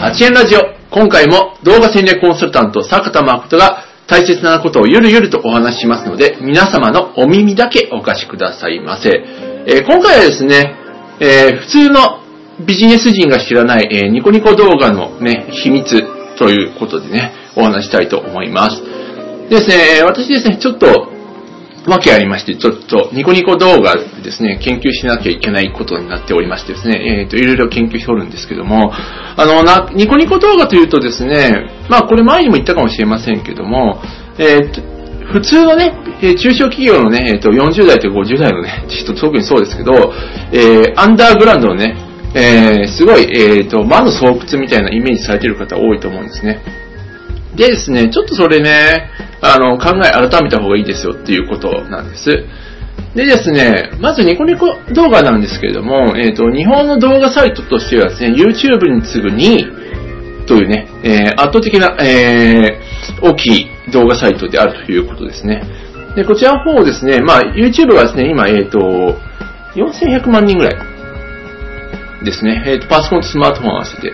8円ラジオ。今回も動画戦略コンサルタント坂田誠が大切なことをゆるゆるとお話しますので、皆様のお耳だけお貸しくださいませ。今回はですね、普通のビジネス人が知らない、ニコニコ動画の、ね、秘密ということでね、お話したいと思います。ですね、私ですね、ちょっと訳ありまして、ちょっとニコニコ動画ですね、研究しなきゃいけないことになっておりましてですね、いろいろ研究しておるんですけども、ニコニコ動画というとですね、まあこれ前にも言ったかもしれませんけども、普通のね、中小企業のね、40代と50代のね、人特にそうですけど、アンダーグラウンドのね、すごい、魔の巣窟みたいなイメージされている方多いと思うんですね。でですね、ちょっとそれね、考え改めた方がいいですよっていうことなんです。でですね、まずニコニコ動画なんですけれども、日本の動画サイトとしてはですね、YouTube に次ぐ2位というね、圧倒的な、大きい動画サイトであるということですね。で、こちらの方をですね、まあ YouTube はですね、今、4100万人ぐらいですね、パソコンとスマートフォンを合わせて。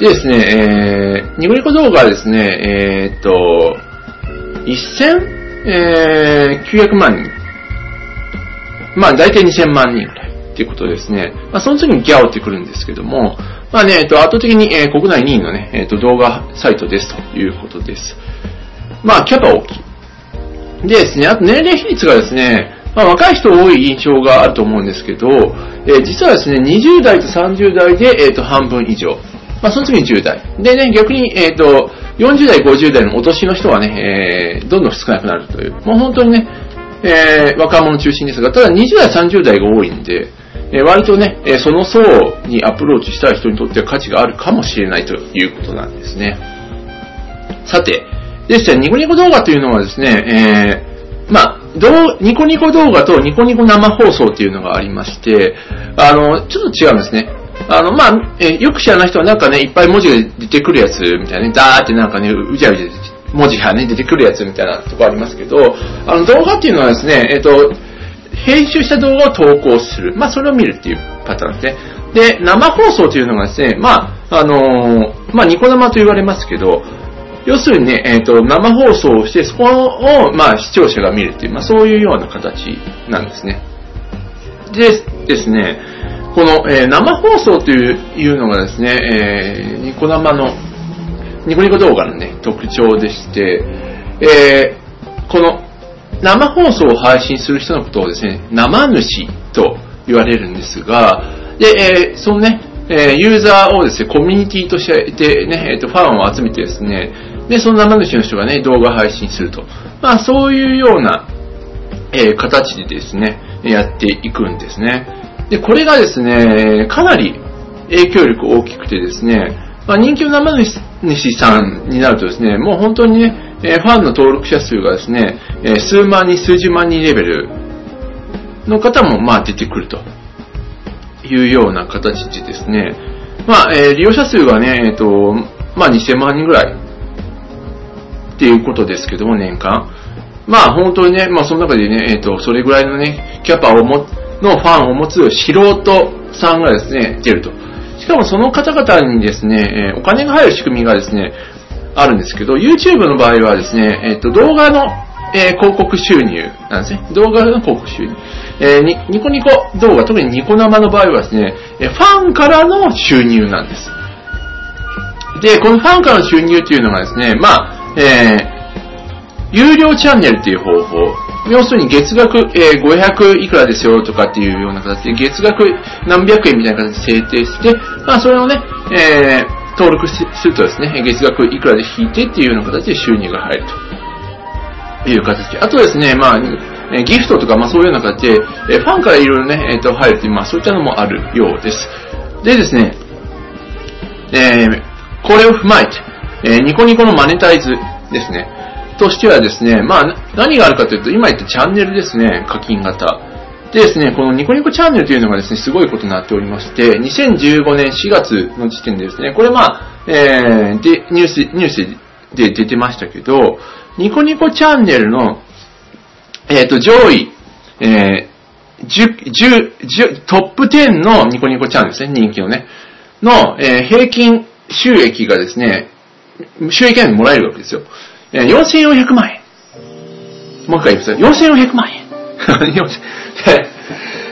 でですね、ニコニコ動画はですね、1900万人。まあ、大体2000万人くらいっていうことですね。まあ、その次にギャオってくるんですけども、まあね、圧倒的に、国内2位のね、動画サイトですということです。まあ、キャパ大きい。でですね、あと年齢比率がですね、まあ、若い人多い印象があると思うんですけど、実はですね、20代と30代で、半分以上。まあ、その次に10代。でね、逆に、40代、50代のお年の人はね、どんどん少なくなるという。もう本当にね、若者中心ですが、ただ20代、30代が多いんで、割とね、その層にアプローチした人にとっては価値があるかもしれないということなんですね。さて、ですね、ニコニコ動画というのはですね、まあ、ニコニコ動画とニコニコ生放送というのがありまして、ちょっと違うんですね。まあ、よく知らない人はなんかね、いっぱい文字が出てくるやつみたいなね、ダーってなんかね、うじゃうじゃ文字がね、出てくるやつみたいなとこありますけど、動画っていうのはですね、編集した動画を投稿する。まあ、それを見るっていうパターンですね。で、生放送というのがですね、まあ、まあ、ニコ生と言われますけど、要するにね、生放送をして、そこを、まあ、視聴者が見るっていう、まあ、そういうような形なんですね。でですね、この、生放送というのがですね、ニコニコ動画のね、特徴でして、この生放送を配信する人のことをですね、生主と言われるんですが、で、そのね、ユーザーをですね、コミュニティとしてね、ファンを集めてですね、で、その生主の人がね、動画配信すると。まあ、そういうような、形でですね、やっていくんですね。で、これがですね、かなり影響力大きくてですね、まあ、人気の生主さんになるとですね、もう本当にね、ファンの登録者数がですね、数万人、数十万人レベルの方もまあ出てくるというような形でですね、まあ、利用者数がね、まあ、2000万人ぐらいっていうことですけども、年間。まあ、本当にね、まあ、その中でね、それぐらいのね、キャパを持って、のファンを持つ素人さんがですね、出ると。しかもその方々にですね、お金が入る仕組みがですね、あるんですけど、YouTube の場合はですね、動画の、広告収入なんですね。動画の広告収入。ニコニコ動画、特にニコ生の場合はですね、ファンからの収入なんです。で、このファンからの収入というのがですね、まあ、有料チャンネルという方法。要するに月額、500いくらですよとかっていうような形で、月額何百円みたいな形で制定して、まあそれをね、登録するとですね、月額いくらで引いてっていうような形で収入が入るという形で。あとですね、まあ、ギフトとかまあそういうような形で、ファンからいろいろね、入るという、まあそういったのもあるようです。でですね、これを踏まえて、ニコニコのマネタイズですね。としてはですね、まあ、何があるかというと、今言ったチャンネルですね、課金型。でですね、このニコニコチャンネルというのがですね、すごいことになっておりまして、2015年4月の時点でですね、これまあ、で、ニュースで出てましたけど、ニコニコチャンネルの、上位、トップ10のニコニコチャンネルですね、人気のね、の、平均収益がですね、収益がもらえるわけですよ。4400万円。もう一回言いますよ。4400万円。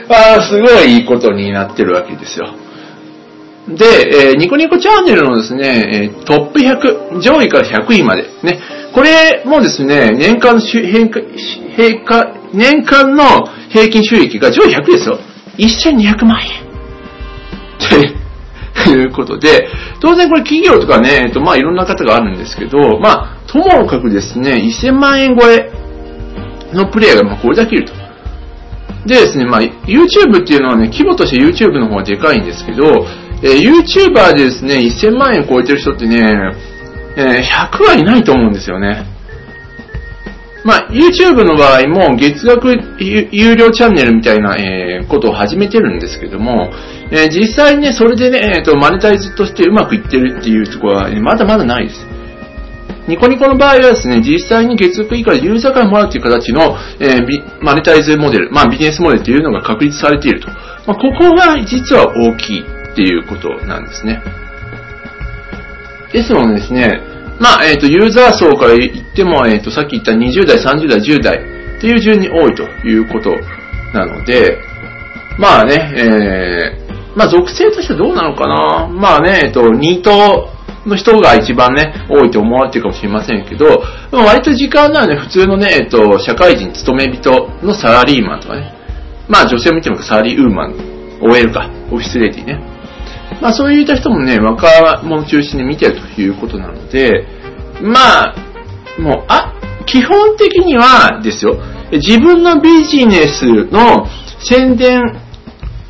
まあ、すごいいいことになってるわけですよ。で、ニコニコチャンネルのですね、トップ100、上位から100位まで、ね、これもですね、年間の平均収益が上位100ですよ。1200万円。ということで、当然これ企業とかね、まあいろんな方があるんですけど、まあ、ともかくですね、1000万円超えのプレイヤーがまあこれだけいると。でですね、まあ YouTube っていうのはね、規模として YouTube の方がでかいんですけど、YouTuber でですね、1000万円超えてる人ってね、100はいないと思うんですよね。まあ、YouTube の場合も月額有料チャンネルみたいな、ことを始めてるんですけども、実際にね、それでね、マネタイズとしてうまくいってるっていうところは、まだまだないです。ニコニコの場合はですね、実際に月額以下でユーザーからもらうという形の、マネタイズモデル、まあビジネスモデルというのが確立されていると。まあ、ここが実は大きいっていうことなんですね。ですのでですね、まあ、ユーザー層から言っても、さっき言った20代、30代、10代っていう順に多いということなので、まあね、まあ、属性としてはどうなのかな。まあね、ニートの人が一番ね、多いと思われてるかもしれませんけど、割と時間なので普通のね、社会人、勤め人のサラリーマンとかね、まあ女性を見てもサラリーウーマン、OL か、オフィスレディね。まあそういった人もね、若者中心に見てるということなので、まあ、もう、基本的にはですよ、自分のビジネスの宣伝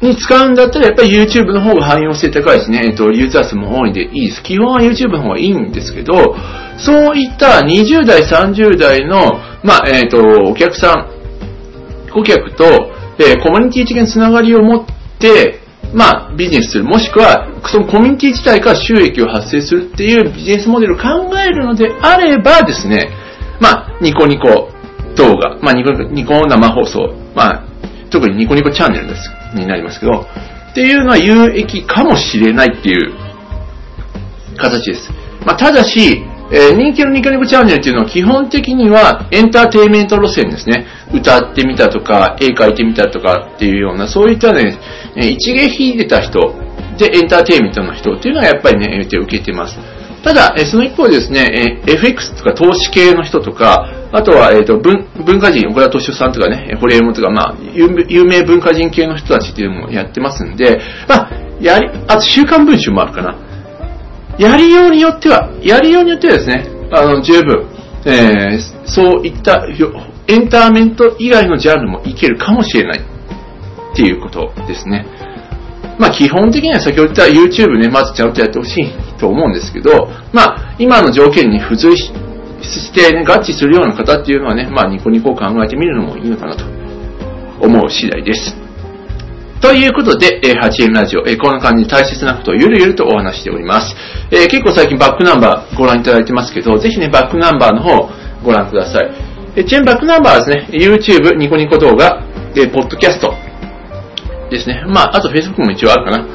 に使うんだったらやっぱり YouTube の方が汎用性高いしね、ユーザー数も多いんでいいです。基本は YouTube の方がいいんですけど、そういった20代、30代の、まあ、お客さん、顧客と、コミュニティ的なつながりを持って、まあ、ビジネスする。もしくは、そのコミュニティ自体から収益を発生するっていうビジネスモデルを考えるのであればですね、まあ、ニコニコ動画、まあ、ニコ生放送、まあ、特にニコニコチャンネルです。になりますけど、っていうのは有益かもしれないっていう形です。まあ、ただし、人気のニコニコチャンネルっていうのは基本的にはエンターテインメント路線ですね。歌ってみたとか、絵描いてみたとかっていうような、そういったね、一撃入れた人でエンターテインメントの人っていうのはやっぱりね、受けてます。ただ、その一方でですね、FX とか投資系の人とか、あとは、文化人、小倉敏夫さんとかね、堀江門とか、まあ、有名文化人系の人たちっていうのもやってますんで、まあ、あと、週刊文春もあるかな。やりようによってはですね、十分、そういった、エンターメント以外のジャンルもいけるかもしれない。っていうことですね。まあ基本的には先ほど言った YouTube ね、まずちゃんとやってほしいと思うんですけど、まあ今の条件に付随してね、合致するような方っていうのはね、まあニコニコを考えてみるのもいいのかなと思う次第です。ということで、8M ラジオ、こんな感じで大切なことをゆるゆるとお話しております。結構最近バックナンバーご覧いただいてますけど、ぜひね、バックナンバーの方をご覧ください。ちなみにバックナンバーはですね、YouTube、ニコニコ動画、ポッドキャスト、ですね。まあ、あと Facebook も一応あるかな。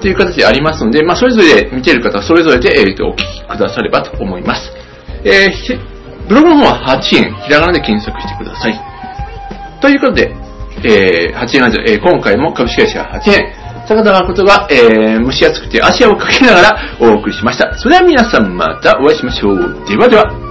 という形でありますので、まあ、それぞれで見ている方はそれぞれで、お聞きくださればと思います。ブログの方は8円、ひらがなで検索してください。ということで、8円ラジオ、今回も株式会社8円、坂田誠が、蒸し暑くて足をかけながらお送りしました。それでは皆さんまたお会いしましょう。ではでは。